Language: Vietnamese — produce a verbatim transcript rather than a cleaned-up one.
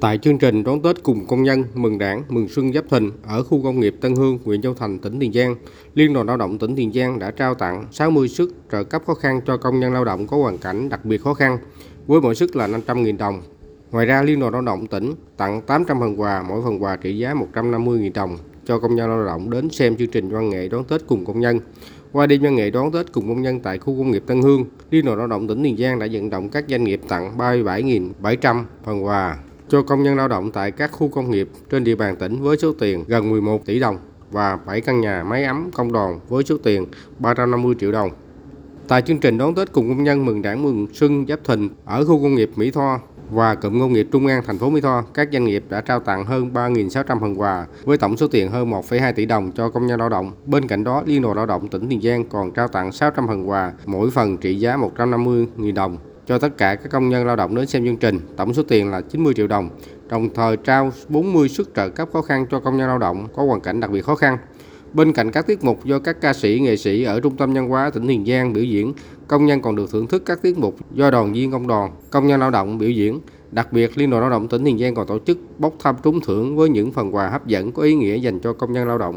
Tại chương trình đón Tết cùng công nhân mừng Đảng, mừng xuân Giáp Thìn ở khu công nghiệp Tân Hương, huyện Châu Thành, tỉnh Tiền Giang, Liên đoàn lao động tỉnh Tiền Giang đã trao tặng sáu mươi suất trợ cấp khó khăn cho công nhân lao động có hoàn cảnh đặc biệt khó khăn, với mỗi suất là năm trăm nghìn đồng. Ngoài ra, Liên đoàn lao động tỉnh tặng tám trăm phần quà, mỗi phần quà trị giá một trăm năm mươi nghìn đồng cho công nhân lao động đến xem chương trình văn nghệ đón Tết cùng công nhân. Qua đêm văn nghệ đón Tết cùng công nhân tại khu công nghiệp Tân Hương, Liên đoàn lao động tỉnh Tiền Giang đã vận động các doanh nghiệp tặng ba mươi bảy nghìn bảy trăm phần quà cho công nhân lao động tại các khu công nghiệp trên địa bàn tỉnh với số tiền gần mười một tỷ đồng và bảy căn nhà máy ấm công đoàn với số tiền ba trăm năm mươi triệu đồng. Tại chương trình đón Tết cùng công nhân mừng Đảng, mừng xuân Giáp Thìn ở khu công nghiệp Mỹ Tho và cụm công nghiệp Trung An, thành phố Mỹ Tho, các doanh nghiệp đã trao tặng hơn ba nghìn sáu trăm phần quà với tổng số tiền hơn một phẩy hai tỷ đồng cho công nhân lao động. Bên cạnh đó, Liên đoàn lao động tỉnh Tiền Giang còn trao tặng sáu trăm phần quà, mỗi phần trị giá một trăm năm mươi nghìn đồng cho tất cả các công nhân lao động đến xem chương trình, tổng số tiền là chín mươi triệu đồng, đồng thời trao bốn mươi suất trợ cấp khó khăn cho công nhân lao động có hoàn cảnh đặc biệt khó khăn. Bên cạnh các tiết mục do các ca sĩ, nghệ sĩ ở Trung tâm Văn hóa tỉnh Tiền Giang biểu diễn, công nhân còn được thưởng thức các tiết mục do đoàn viên công đoàn, công nhân lao động biểu diễn. Đặc biệt, Liên đoàn lao động tỉnh Tiền Giang còn tổ chức bốc thăm trúng thưởng với những phần quà hấp dẫn có ý nghĩa dành cho công nhân lao động.